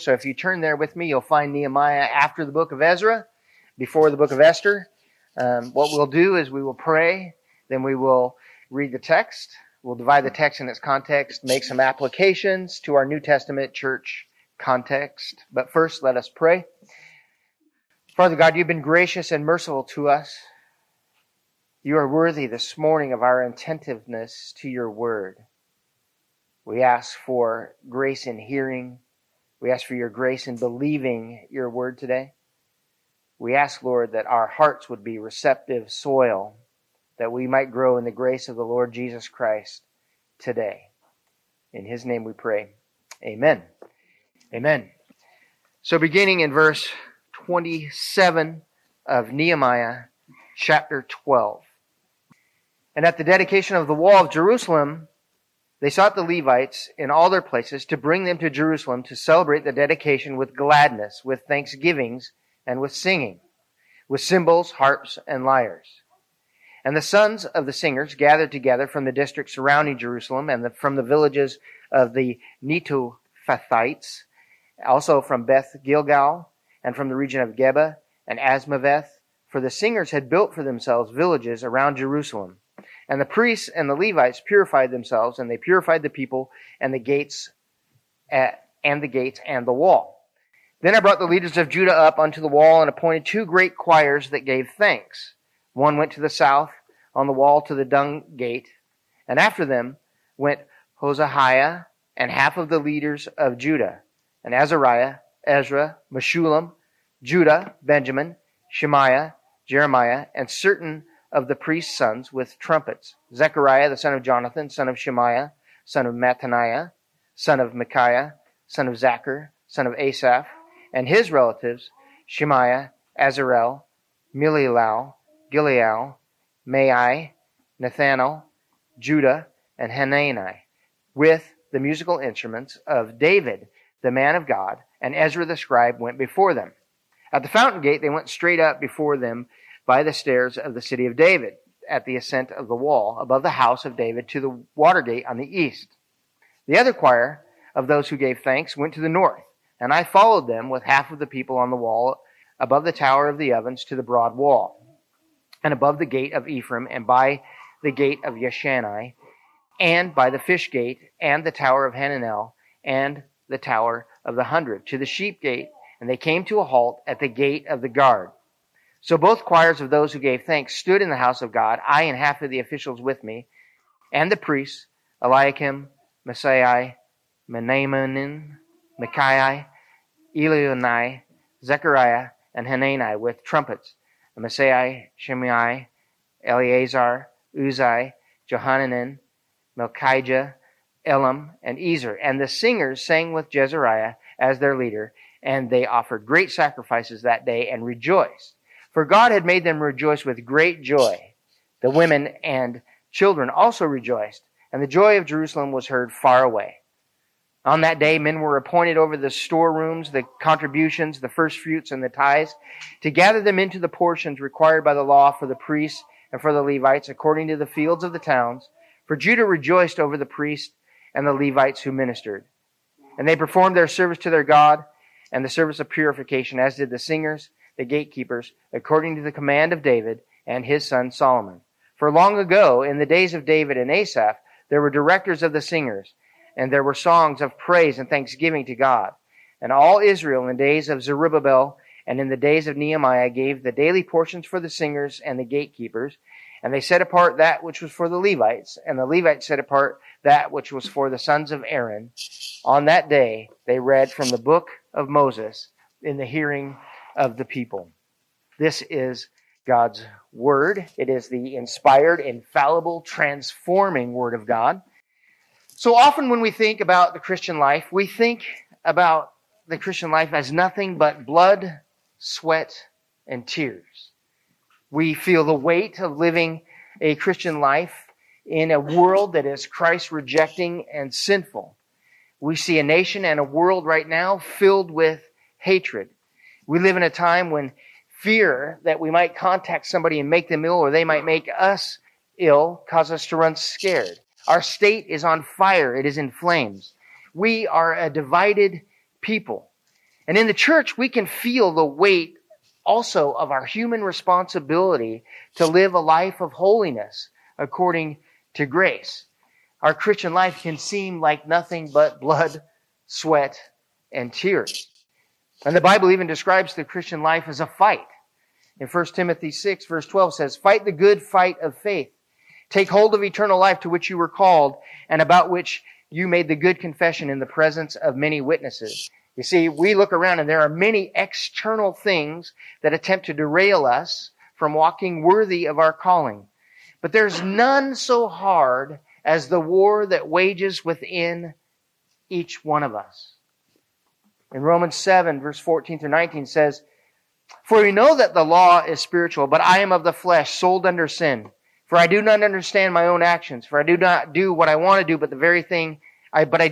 So if you turn there with me, you'll find Nehemiah after the book of Ezra, before the book of Esther. What we'll do is we will pray, then we will read the text. We'll divide the text in its context, make some applications to our New Testament church context. But first, let us pray. Father God, you've been gracious and merciful to us. You are worthy this morning of our attentiveness to your word. We ask for grace in hearing. We ask for your grace in believing your word today. We ask, Lord, that our hearts would be receptive soil, that we might grow in the grace of the Lord Jesus Christ today. In his name we pray. Amen. Amen. So beginning in verse 27 of Nehemiah chapter 12. And at the dedication of the wall of Jerusalem, they sought the Levites in all their places to bring them to Jerusalem to celebrate the dedication with gladness, with thanksgivings, and with singing, with cymbals, harps, and lyres. And the sons of the singers gathered together from the districts surrounding Jerusalem and from the villages of the Netophathites, also from Beth Gilgal and from the region of Geba and Asmaveth, for the singers had built for themselves villages around Jerusalem. And the priests and the Levites purified themselves, and they purified the people and the gates and the wall. Then I brought the leaders of Judah up unto the wall and appointed two great choirs that gave thanks. One went to the south on the wall to the dung gate, and after them went Hoshaiah and half of the leaders of Judah, and Azariah, Ezra, Meshullam, Judah, Benjamin, Shemaiah, Jeremiah, and certain of the priest's sons with trumpets. Zechariah, the son of Jonathan, son of Shemaiah, son of Mattaniah, son of Micaiah, son of Zachar, son of Asaph, and his relatives, Shemaiah, Azarel, Milial, Gileal, Maai, Nathanael, Judah, and Hanani, with the musical instruments of David, the man of God, and Ezra the scribe went before them. At the fountain gate, they went straight up before them by the stairs of the city of David, at the ascent of the wall, above the house of David, to the water gate on the east. The other choir of those who gave thanks went to the north, and I followed them with half of the people on the wall above the tower of the ovens to the broad wall, and above the gate of Ephraim, and by the gate of Yeshani, and by the fish gate, and the tower of Hananel, and the tower of the 100, to the sheep gate, and they came to a halt at the gate of the guard. So both choirs of those who gave thanks stood in the house of God, I and half of the officials with me, and the priests, Eliakim, Messiah, Menamin, Micaiah, Elioni, Zechariah, and Hanani with trumpets, and Messiah, Shemaiah, Eleazar, Uzai, Johanan, Melchijah, Elam, and Ezer. And the singers sang with Jezariah as their leader, and they offered great sacrifices that day and rejoiced. For God had made them rejoice with great joy. The women and children also rejoiced, and the joy of Jerusalem was heard far away. On that day, men were appointed over the storerooms, the contributions, the first fruits, and the tithes, to gather them into the portions required by the law for the priests and for the Levites, according to the fields of the towns. For Judah rejoiced over the priests and the Levites who ministered. And they performed their service to their God and the service of purification, as did the singers, the gatekeepers, according to the command of David and his son Solomon. For long ago, in the days of David and Asaph, there were directors of the singers, and there were songs of praise and thanksgiving to God. And all Israel in the days of Zerubbabel and in the days of Nehemiah gave the daily portions for the singers and the gatekeepers, and they set apart that which was for the Levites, and the Levites set apart that which was for the sons of Aaron. On that day, they read from the book of Moses in the hearing of the people. This is God's word. It is the inspired, infallible, transforming word of God. So often when we think about the Christian life, we think about the Christian life as nothing but blood, sweat, and tears. We feel the weight of living a Christian life in a world that is Christ-rejecting and sinful. We see a nation and a world right now filled with hatred. We live in a time when fear that we might contact somebody and make them ill, or they might make us ill, cause us to run scared. Our state is on fire. It is in flames. We are a divided people. And in the church, we can feel the weight also of our human responsibility to live a life of holiness according to grace. Our Christian life can seem like nothing but blood, sweat, and tears. And the Bible even describes the Christian life as a fight. In 1 Timothy 6, verse 12 says, "Fight the good fight of faith. Take hold of eternal life to which you were called and about which you made the good confession in the presence of many witnesses." You see, we look around and there are many external things that attempt to derail us from walking worthy of our calling. But there's none so hard as the war that wages within each one of us. In Romans 7, verse 14 through 19 says, "For we know that the law is spiritual, but I am of the flesh, sold under sin. For I do not understand my own actions. For I do not do what I want to do, but I do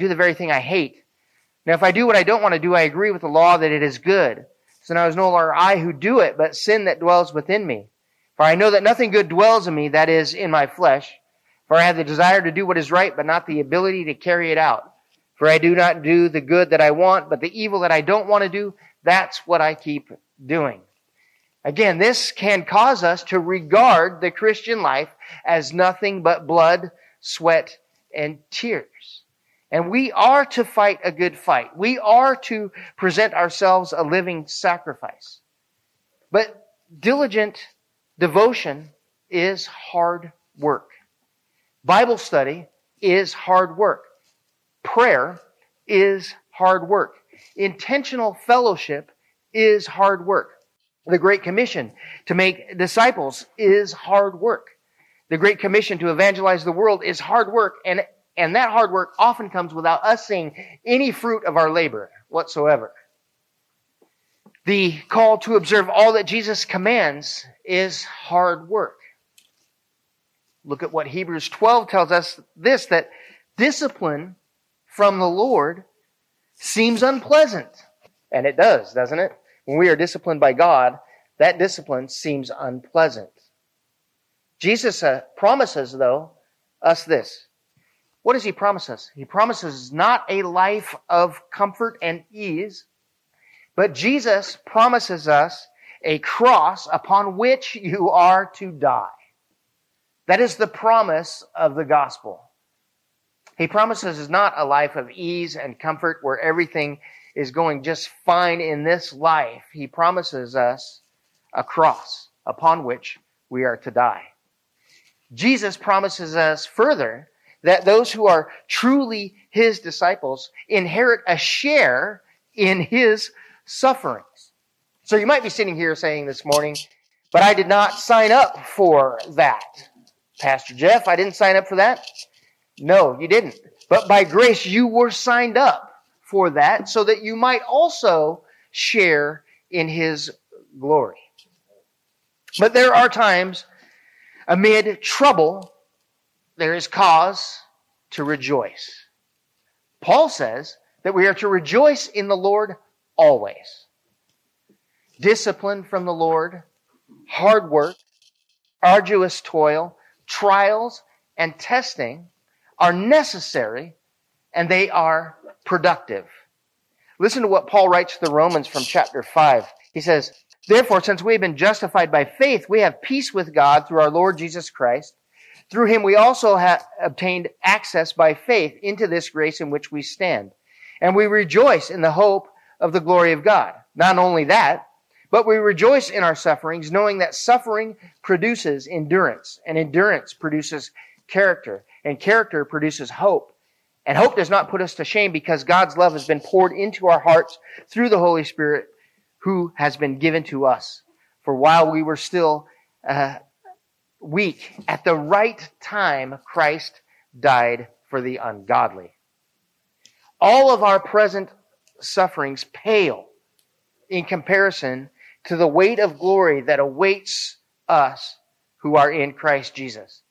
the very thing I hate. Now, if I do what I don't want to do, I agree with the law that it is good. So now it is no longer I who do it, but sin that dwells within me. For I know that nothing good dwells in me, that is, in my flesh. For I have the desire to do what is right, but not the ability to carry it out. For I do not do the good that I want, but the evil that I don't want to do, that's what I keep doing." Again, this can cause us to regard the Christian life as nothing but blood, sweat, and tears. And we are to fight a good fight. We are to present ourselves a living sacrifice. But diligent devotion is hard work. Bible study is hard work. Prayer is hard work. Intentional fellowship is hard work. The Great Commission to make disciples is hard work. The Great Commission to evangelize the world is hard work, and that hard work often comes without us seeing any fruit of our labor whatsoever. The call to observe all that Jesus commands is hard work. Look at what Hebrews 12 tells us this, that discipline from the Lord seems unpleasant. And it does, doesn't it? When we are disciplined by God, that discipline seems unpleasant. Jesus promises, though, us this. What does he promise us? He promises not a life of comfort and ease, but Jesus promises us a cross upon which you are to die. That is the promise of the gospel. He promises us not a life of ease and comfort where everything is going just fine in this life. He promises us a cross upon which we are to die. Jesus promises us further that those who are truly his disciples inherit a share in his sufferings. So you might be sitting here saying this morning, "But I did not sign up for that. Pastor Jeff, I didn't sign up for that." No, you didn't. But by grace, you were signed up for that, so that you might also share in his glory. But there are times amid trouble, there is cause to rejoice. Paul says that we are to rejoice in the Lord always. Discipline from the Lord, hard work, arduous toil, trials, and testing are necessary, and they are productive. Listen to what Paul writes to the Romans from chapter 5. He says, "Therefore, since we have been justified by faith, we have peace with God through our Lord Jesus Christ. Through him we also have obtained access by faith into this grace in which we stand. And we rejoice in the hope of the glory of God. Not only that, but we rejoice in our sufferings, knowing that suffering produces endurance, and endurance produces character, and character produces hope. And hope does not put us to shame, because God's love has been poured into our hearts through the Holy Spirit who has been given to us. For while we were still weak, at the right time, Christ died for the ungodly." All of our present sufferings pale in comparison to the weight of glory that awaits us who are in Christ Jesus.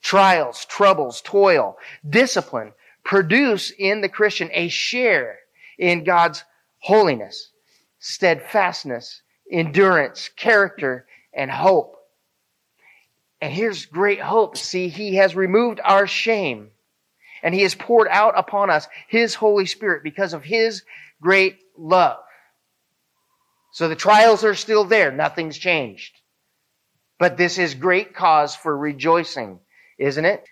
Trials, troubles, toil, discipline produce in the Christian a share in God's holiness, steadfastness, endurance, character, and hope. And here's great hope. See, he has removed our shame, and he has poured out upon us his Holy Spirit because of his great love. So the trials are still there. Nothing's changed. But this is great cause for rejoicing, isn't it?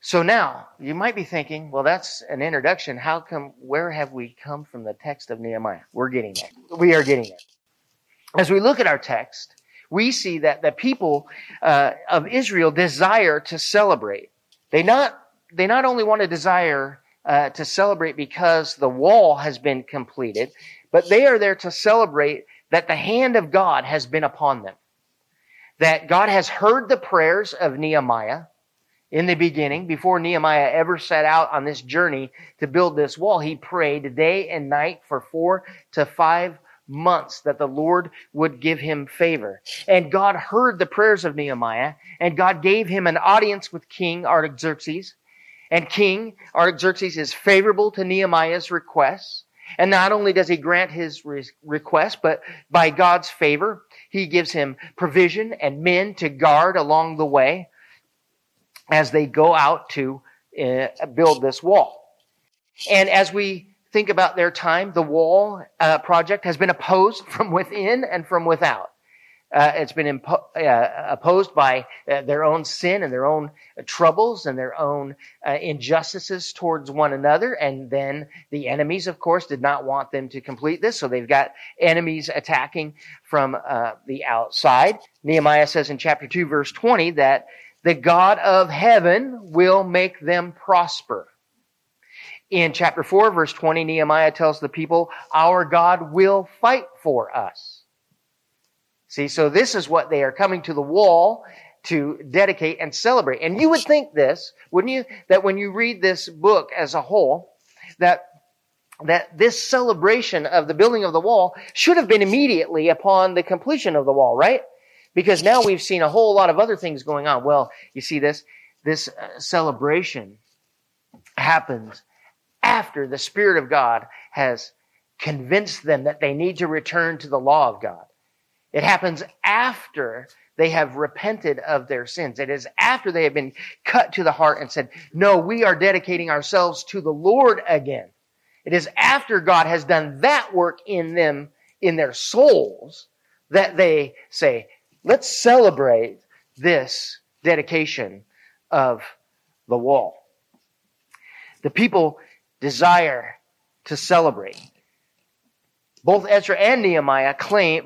So now, you might be thinking, well, that's an introduction. How come, where have we come from the text of Nehemiah? We're getting there. We are getting there. As we look at our text, we see that the people of Israel desire to celebrate. They not only want to desire to celebrate because the wall has been completed, but they are there to celebrate that the hand of God has been upon them. That God has heard the prayers of Nehemiah in the beginning. Before Nehemiah ever set out on this journey to build this wall, he prayed day and night for 4 to 5 months that the Lord would give him favor. And God heard the prayers of Nehemiah, and God gave him an audience with King Artaxerxes. And King Artaxerxes is favorable to Nehemiah's requests. And not only does he grant his request, but by God's favor, he gives him provision and men to guard along the way as they go out to build this wall. And as we think about their time, the wall project has been opposed from within and from without. It's been opposed by their own sin and their own troubles and their own injustices towards one another. And then the enemies, of course, did not want them to complete this. So they've got enemies attacking from the outside. Nehemiah says in chapter 2, verse 20, that the God of heaven will make them prosper. In chapter 4, verse 20, Nehemiah tells the people, our God will fight for us. See, so this is what they are coming to the wall to dedicate and celebrate. And you would think this, wouldn't you? That when you read this book as a whole, that this celebration of the building of the wall should have been immediately upon the completion of the wall, right? Because now we've seen a whole lot of other things going on. Well, you see this celebration happens after the Spirit of God has convinced them that they need to return to the law of God. It happens after they have repented of their sins. It is after they have been cut to the heart and said, no, we are dedicating ourselves to the Lord again. It is after God has done that work in them, in their souls, that they say, let's celebrate this dedication of the wall. The people desire to celebrate. Both Ezra and Nehemiah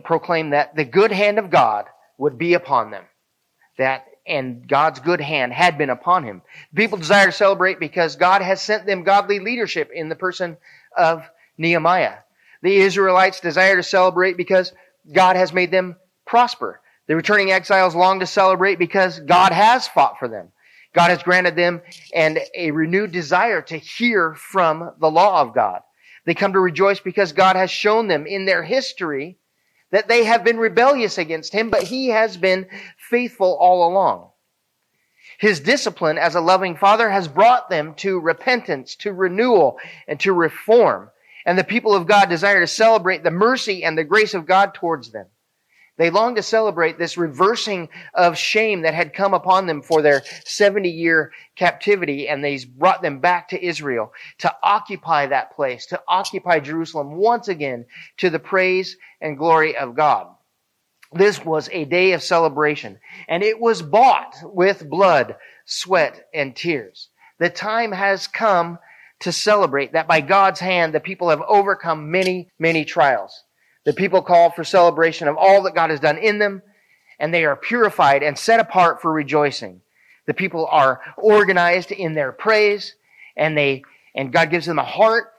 proclaim that the good hand of God would be upon them. And God's good hand had been upon him. People desire to celebrate because God has sent them godly leadership in the person of Nehemiah. The Israelites desire to celebrate because God has made them prosper. The returning exiles long to celebrate because God has fought for them. God has granted them and a renewed desire to hear from the law of God. They come to rejoice because God has shown them in their history that they have been rebellious against him, but he has been faithful all along. His discipline as a loving father has brought them to repentance, to renewal, and to reform. And the people of God desire to celebrate the mercy and the grace of God towards them. They long to celebrate this reversing of shame that had come upon them for their 70-year captivity, and he's brought them back to Israel to occupy that place, to occupy Jerusalem once again to the praise and glory of God. This was a day of celebration, and it was bought with blood, sweat, and tears. The time has come to celebrate that by God's hand, the people have overcome many, many trials. The people call for celebration of all that God has done in them, and they are purified and set apart for rejoicing. The people are organized in their praise, and God gives them a heart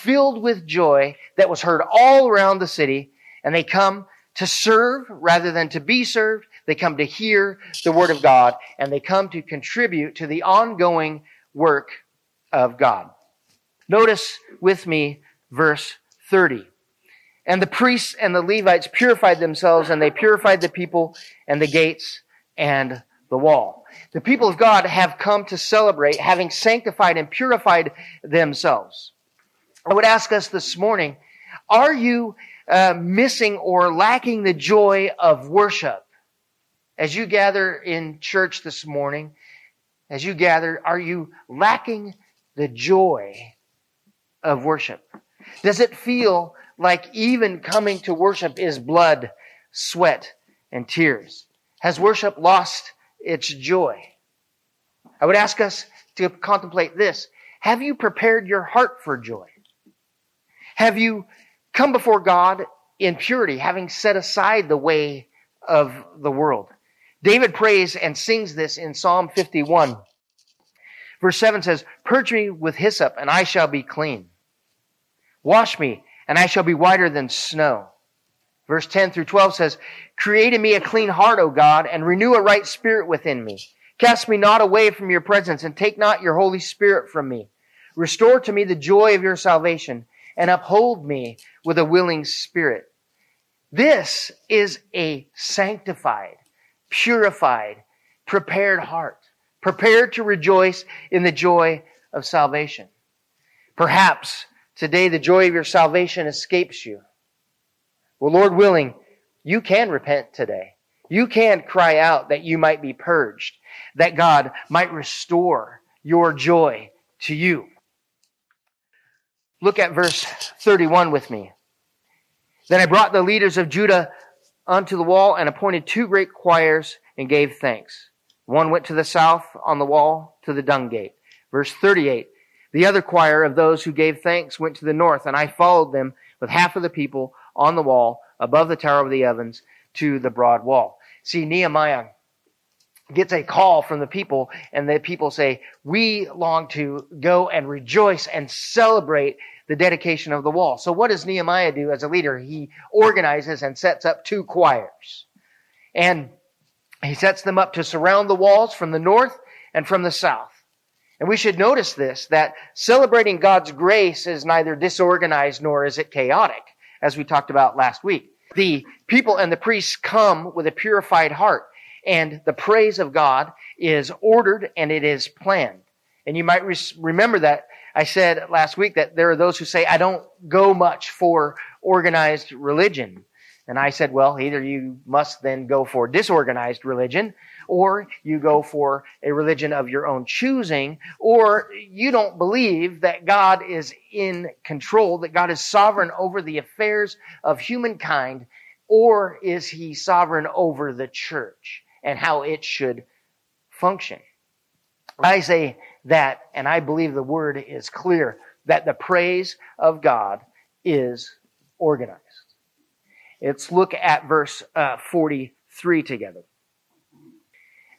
filled with joy that was heard all around the city, and they come to serve rather than to be served. They come to hear the word of God, and they come to contribute to the ongoing work of God. Notice with me verse 30. And the priests and the Levites purified themselves, and they purified the people and the gates and the wall. The people of God have come to celebrate, having sanctified and purified themselves. I would ask us this morning, are you missing or lacking the joy of worship? As you gather in church this morning, as you gather, are you lacking the joy of worship? Does it feel like even coming to worship is blood, sweat, and tears? Has worship lost its joy? I would ask us to contemplate this. Have you prepared your heart for joy? Have you come before God in purity, having set aside the way of the world? David prays and sings this in Psalm 51. Verse 7 says, "Purge me with hyssop, and I shall be clean. Wash me, and I shall be whiter than snow." Verse 10 through 12 says, "Create in me a clean heart, O God, and renew a right spirit within me. Cast me not away from your presence, and take not your Holy Spirit from me. Restore to me the joy of your salvation, and uphold me with a willing spirit." This is a sanctified, purified, prepared heart, prepared to rejoice in the joy of salvation. Perhaps today the joy of your salvation escapes you. Well, Lord willing, you can repent today. You can cry out that you might be purged, that God might restore your joy to you. Look at verse 31 with me. "Then I brought the leaders of Judah unto the wall and appointed two great choirs and gave thanks. One went to the south on the wall to the dung gate." Verse 38, "The other choir of those who gave thanks went to the north, and I followed them with half of the people on the wall above the tower of the ovens to the broad wall." See, Nehemiah gets a call from the people, and the people say, "We long to go and rejoice and celebrate the dedication of the wall." So what does Nehemiah do as a leader? He organizes and sets up two choirs. And he sets them up to surround the walls from the north and from the south. And we should notice this, that celebrating God's grace is neither disorganized nor is it chaotic, as we talked about last week. The people and the priests come with a purified heart, and the praise of God is ordered and it is planned. And you might remember that I said last week that there are those who say, "I don't go much for organized religion." And I said, well, either you must then go for disorganized religion, or you go for a religion of your own choosing, or you don't believe that God is in control, that God is sovereign over the affairs of humankind, or is he sovereign over the church and how it should function? I say that, and I believe the word is clear, that the praise of God is organized. Let's look at verse 43 together.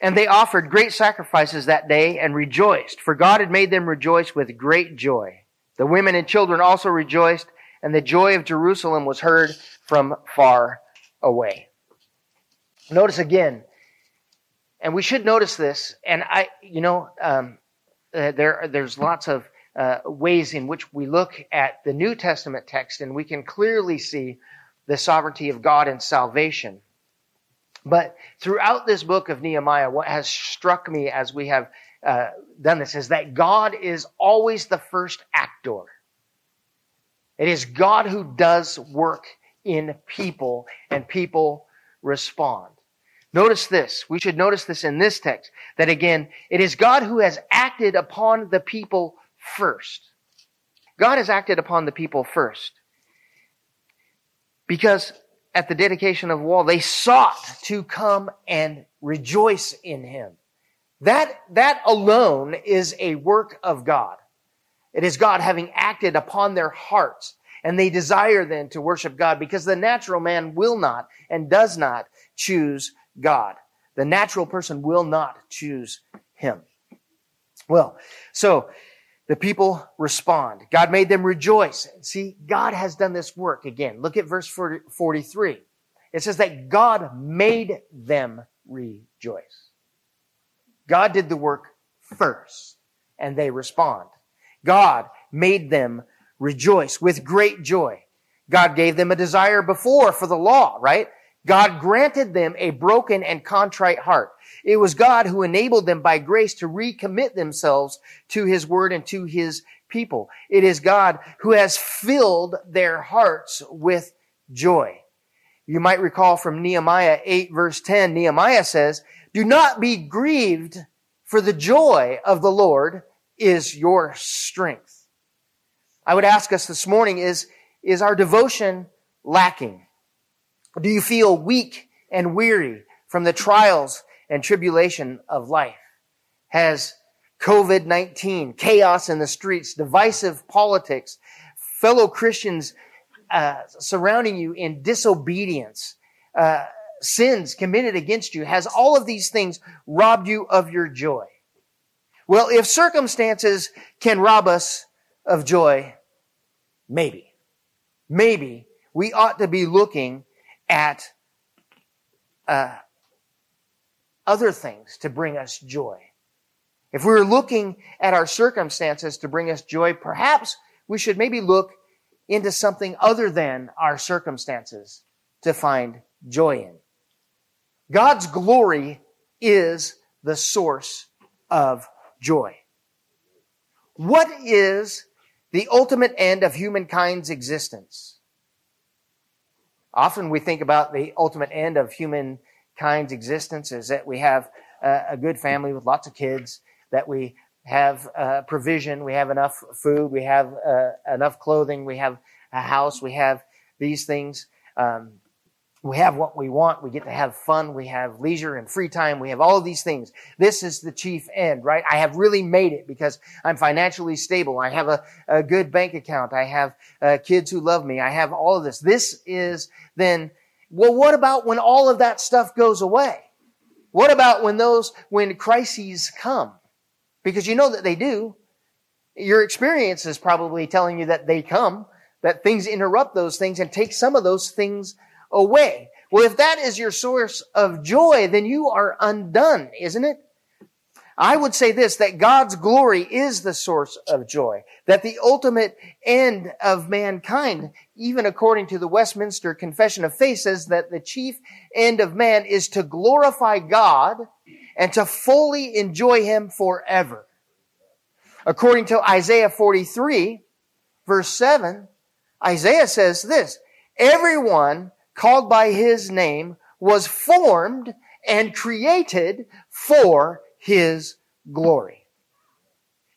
"And they offered great sacrifices that day and rejoiced, for God had made them rejoice with great joy. The women and children also rejoiced, and the joy of Jerusalem was heard from far away." Notice again, and we should notice this, and there's lots of ways in which we look at the New Testament text, and we can clearly see the sovereignty of God and salvation. But throughout this book of Nehemiah, what has struck me as we have done this is that God is always the first actor. It is God who does work in people, and people respond. Notice this. We should notice this in this text, that again, it is God who has acted upon the people first. God has acted upon the people first. Because at the dedication of the wall, they sought to come and rejoice in him. That alone is a work of God. It is God having acted upon their hearts, and they desire then to worship God, because the natural man will not and does not choose God. The natural person will not choose him. Well, so the people respond. God made them rejoice. See, God has done this work again. Look at verse 43. It says that God made them rejoice. God did the work first, and they respond. God made them rejoice with great joy. God gave them a desire before for the law, right? God granted them a broken and contrite heart. It was God who enabled them by grace to recommit themselves to his word and to his people. It is God who has filled their hearts with joy. You might recall from Nehemiah 8 verse 10, Nehemiah says, "Do not be grieved, for the joy of the Lord is your strength." I would ask us this morning, is Is our devotion lacking? Do you feel weak and weary from the trials and tribulation of life? Has COVID-19, chaos in the streets, divisive politics, fellow Christians surrounding you in disobedience, sins committed against you, has all of these things robbed you of your joy? Well, if circumstances can rob us of joy, maybe we ought to be looking at other things to bring us joy. If we're looking at our circumstances to bring us joy, perhaps we should maybe look into something other than our circumstances to find joy in. God's glory is the source of joy. What is the ultimate end of humankind's existence? Often we think about the ultimate end of humankind's existence is that we have a good family with lots of kids, that we have provision, we have enough food, we have enough clothing, we have a house, we have these things. We have what we want. We get to have fun. We have leisure and free time. We have all of these things. This is the chief end, right? I have really made it because I'm financially stable. I have a good bank account. I have kids who love me. I have all of this. This is then, well, what about when all of that stuff goes away? What about when crises come? Because you know that they do. Your experience is probably telling you that they come, that things interrupt those things and take some of those things away. Well, if that is your source of joy, then you are undone, isn't it? I would say this, that God's glory is the source of joy, that the ultimate end of mankind, even according to the Westminster Confession of Faith, says that the chief end of man is to glorify God and to fully enjoy Him forever. According to Isaiah 43, verse 7, Isaiah says this, everyone called by His name was formed and created for His glory.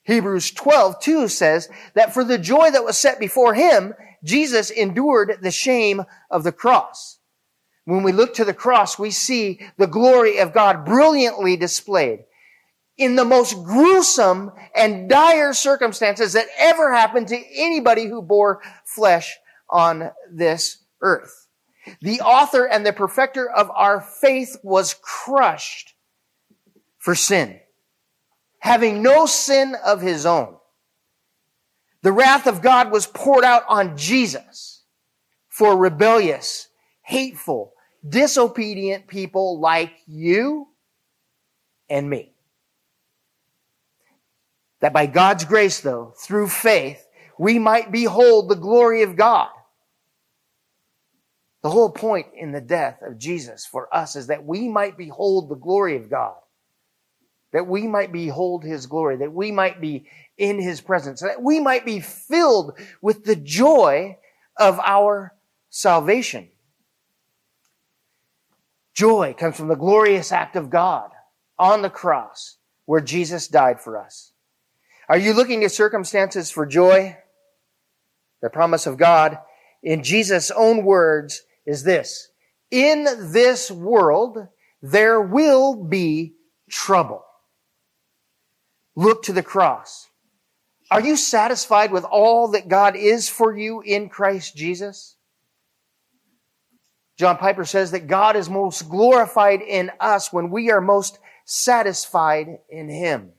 Hebrews 12:2 says that for the joy that was set before Him, Jesus endured the shame of the cross. When we look to the cross, we see the glory of God brilliantly displayed in the most gruesome and dire circumstances that ever happened to anybody who bore flesh on this earth. The author and the perfecter of our faith was crushed for sin, having no sin of His own. The wrath of God was poured out on Jesus for rebellious, hateful, disobedient people like you and me. That by God's grace, though, through faith, we might behold the glory of God. The whole point in the death of Jesus for us is that we might behold the glory of God, that we might behold His glory, that we might be in His presence, that we might be filled with the joy of our salvation. Joy comes from the glorious act of God on the cross where Jesus died for us. Are you looking to circumstances for joy? The promise of God in Jesus' own words is this, in this world there will be trouble. Look to the cross. Are you satisfied with all that God is for you in Christ Jesus? John Piper says that God is most glorified in us when we are most satisfied in Him.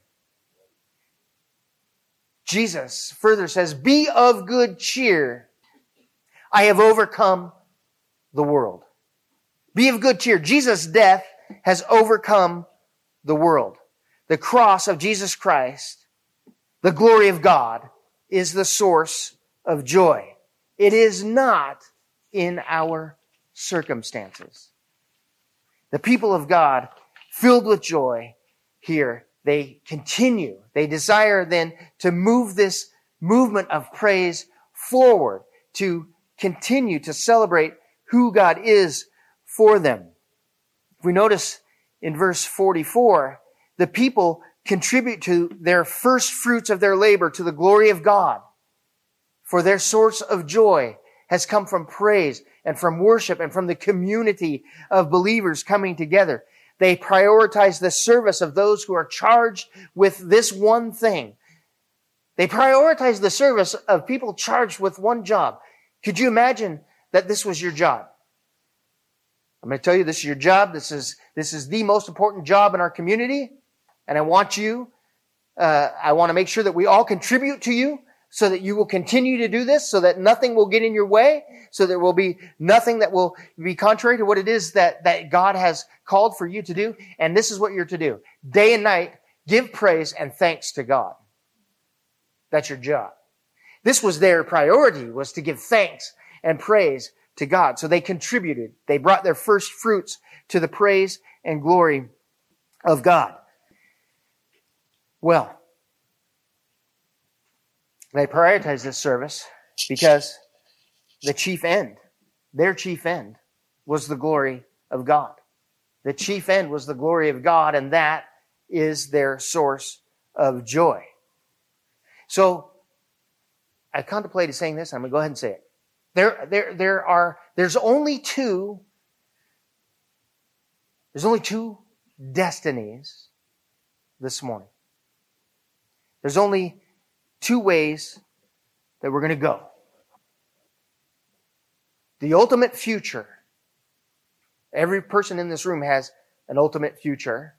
Jesus further says, be of good cheer. I have overcome the world. Be of good cheer. Jesus' death has overcome the world. The cross of Jesus Christ, the glory of God, is the source of joy. It is not in our circumstances. The people of God, filled with joy here, they continue. They desire then to move this movement of praise forward, to continue to celebrate who God is for them. If we notice in verse 44, the people contribute to their first fruits of their labor to the glory of God. For their source of joy has come from praise and from worship and from the community of believers coming together. They prioritize the service of those who are charged with this one thing. They prioritize the service of people charged with one job. Could you imagine that this was your job? I'm going to tell you this is your job. This is the most important job in our community. And I want you, I want to make sure that we all contribute to you so that you will continue to do this, so that nothing will get in your way, so there will be nothing that will be contrary to what it is that God has called for you to do. And this is what you're to do. Day and night, give praise and thanks to God. That's your job. This was their priority, was to give thanks and praise to God. So they contributed. They brought their first fruits to the praise and glory of God. Well, they prioritized this service because their chief end was the glory of God. The chief end was the glory of God, and that is their source of joy. So I contemplated saying this. I'm going to go ahead and say it. There's only two destinies this morning. There's only two ways that we're going to go. The ultimate future. Every person in this room has an ultimate future,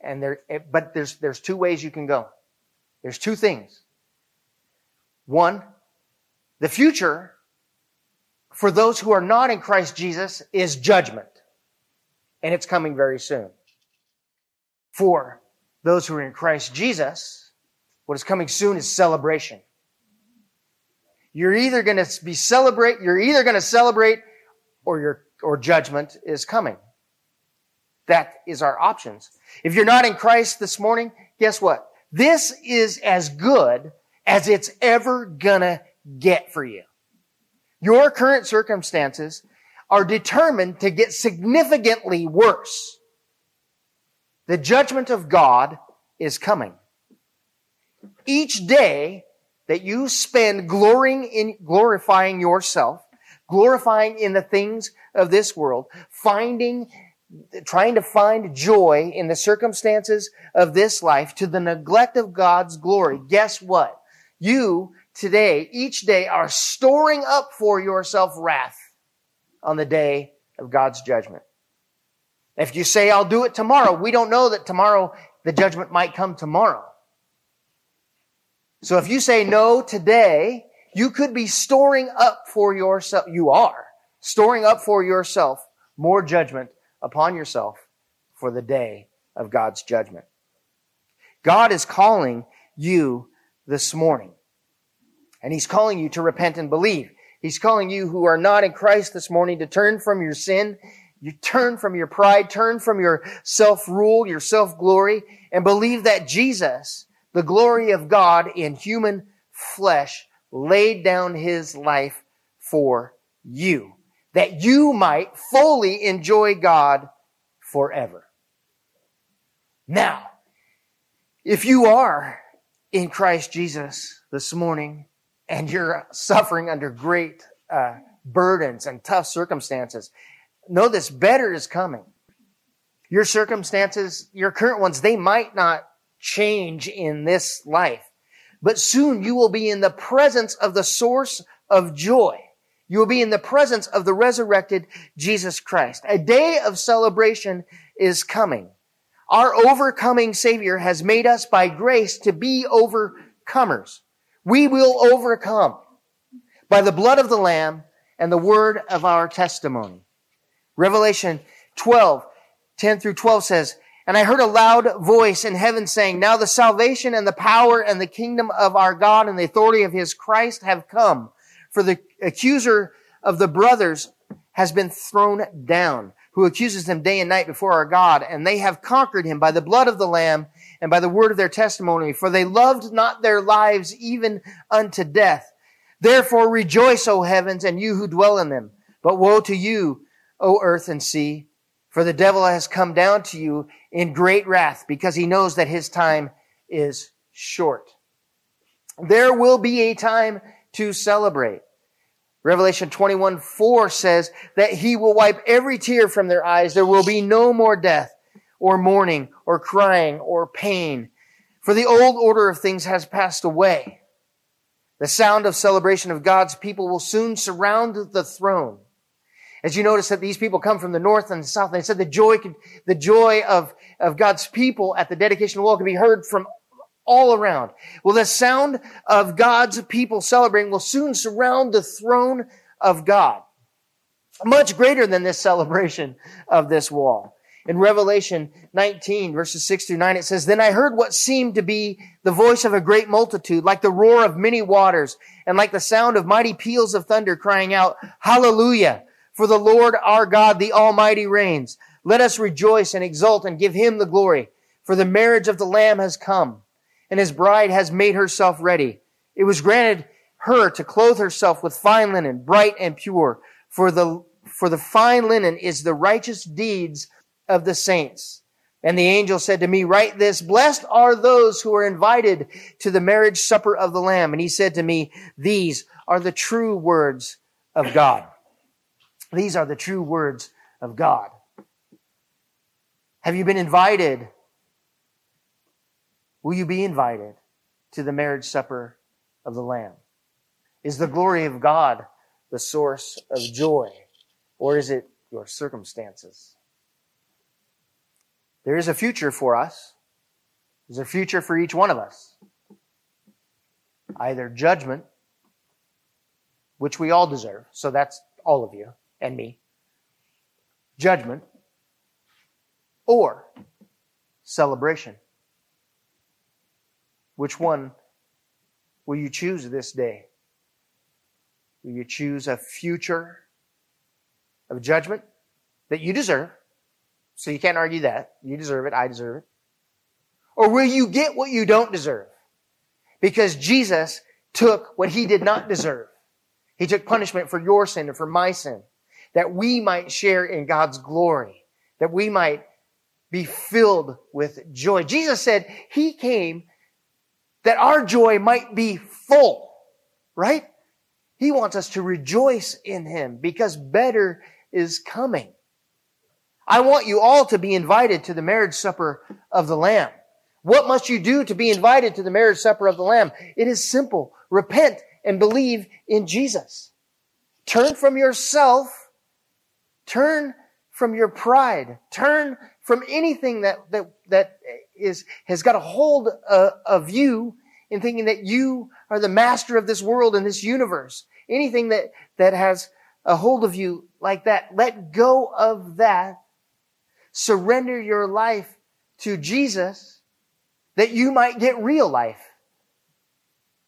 but there's two ways you can go. There's two things. One, the future for those who are not in Christ Jesus is judgment. And it's coming very soon. For those who are in Christ Jesus, what is coming soon is celebration. You're either going to celebrate or judgment is coming. That is our options. If you're not in Christ this morning, guess what? This is as good as it's ever gonna get for you. Your current circumstances are determined to get significantly worse. The judgment of God is coming. Each day that you spend glorifying yourself, glorifying in the things of this world, trying to find joy in the circumstances of this life to the neglect of God's glory, guess what? You today, each day, are storing up for yourself wrath on the day of God's judgment. If you say, I'll do it tomorrow, we don't know that tomorrow, the judgment might come tomorrow. So if you say no today, you could be storing up for yourself. You are storing up for yourself more judgment upon yourself for the day of God's judgment. God is calling you this morning. And He's calling you to repent and believe. He's calling you who are not in Christ this morning to turn from your sin. You turn from your pride, turn from your self-rule, your self-glory, and believe that Jesus, the glory of God in human flesh, laid down His life for you, that you might fully enjoy God forever. Now, if you are in Christ Jesus this morning, and you're suffering under great burdens and tough circumstances, know this, better is coming. Your circumstances, your current ones, they might not change in this life, but soon you will be in the presence of the source of joy. You will be in the presence of the resurrected Jesus Christ. A day of celebration is coming. Our overcoming Savior has made us by grace to be overcomers. We will overcome by the blood of the Lamb and the word of our testimony. Revelation 12:10-12 says, And I heard a loud voice in heaven saying, Now the salvation and the power and the kingdom of our God and the authority of His Christ have come. For the accuser of the brothers has been thrown down, who accuses them day and night before our God. And they have conquered him by the blood of the Lamb and by the word of their testimony. For they loved not their lives even unto death. Therefore rejoice, O heavens, and you who dwell in them. But woe to you, O earth and sea, for the devil has come down to you in great wrath, because he knows that his time is short. There will be a time to celebrate. Revelation 21:4 says that he will wipe every tear from their eyes. There will be no more death or mourning or crying or pain, for the old order of things has passed away. The sound of celebration of God's people will soon surround the throne. As you notice that these people come from the north and the south, they said the joy of God's people at the dedication of the wall can be heard from all around. Well, the sound of God's people celebrating will soon surround the throne of God. Much greater than this celebration of this wall. In Revelation 19, verses 6 through 9, it says, "Then I heard what seemed to be the voice of a great multitude, like the roar of many waters, and like the sound of mighty peals of thunder, crying out, 'Hallelujah! For the Lord our God, the Almighty, reigns. Let us rejoice and exult and give him the glory. For the marriage of the Lamb has come, and his bride has made herself ready. It was granted her to clothe herself with fine linen, bright and pure. For the fine linen is the righteous deeds of the saints.' And the angel said to me, 'Write this, blessed are those who are invited to the marriage supper of the Lamb.' And he said to me, 'These are the true words of God.'" These are the true words of God. Have you been invited? Will you be invited to the marriage supper of the Lamb? Is the glory of God the source of joy, or is it your circumstances? There is a future for us. There's a future for each one of us. Either judgment, which we all deserve, so that's all of you and me, judgment, or celebration. Which one will you choose this day? Will you choose a future of judgment that you deserve? So you can't argue that. You deserve it. I deserve it. Or will you get what you don't deserve? Because Jesus took what he did not deserve. He took punishment for your sin and for my sin, that we might share in God's glory, that we might be filled with joy. Jesus said he came that our joy might be full, right? He wants us to rejoice in him because better is coming. I want you all to be invited to the marriage supper of the Lamb. What must you do to be invited to the marriage supper of the Lamb? It is simple. Repent and believe in Jesus. Turn from yourself. Turn from your pride. Turn from anything that has got a hold of you in thinking that you are the master of this world and this universe. Anything that has a hold of you like that. Let go of that. Surrender your life to Jesus that you might get real life.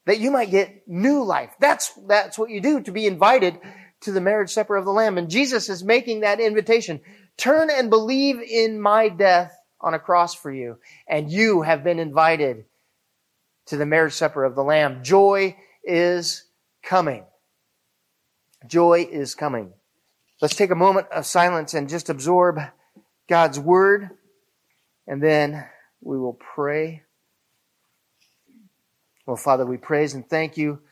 That you might get new life. That's what you do to be invited to the marriage supper of the Lamb. And Jesus is making that invitation. Turn and believe in my death on a cross for you. And you have been invited to the marriage supper of the Lamb. Joy is coming. Joy is coming. Let's take a moment of silence and just absorb God's word. And then we will pray. Well, Father, we praise and thank you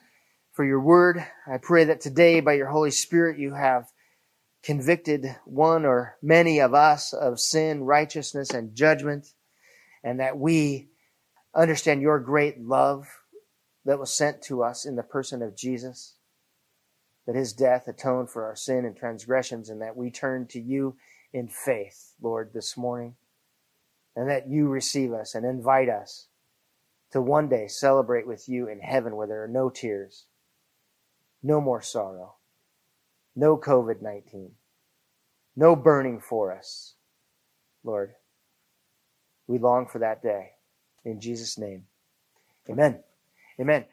for your word. I pray that today, by your Holy Spirit, you have convicted one or many of us of sin, righteousness, and judgment, and that we understand your great love that was sent to us in the person of Jesus, that his death atoned for our sin and transgressions, and that we turn to you in faith, Lord, this morning, and that you receive us and invite us to one day celebrate with you in heaven where there are no tears, no more sorrow, no COVID-19, no burning for us. Lord, we long for that day. In Jesus' name, amen. Amen.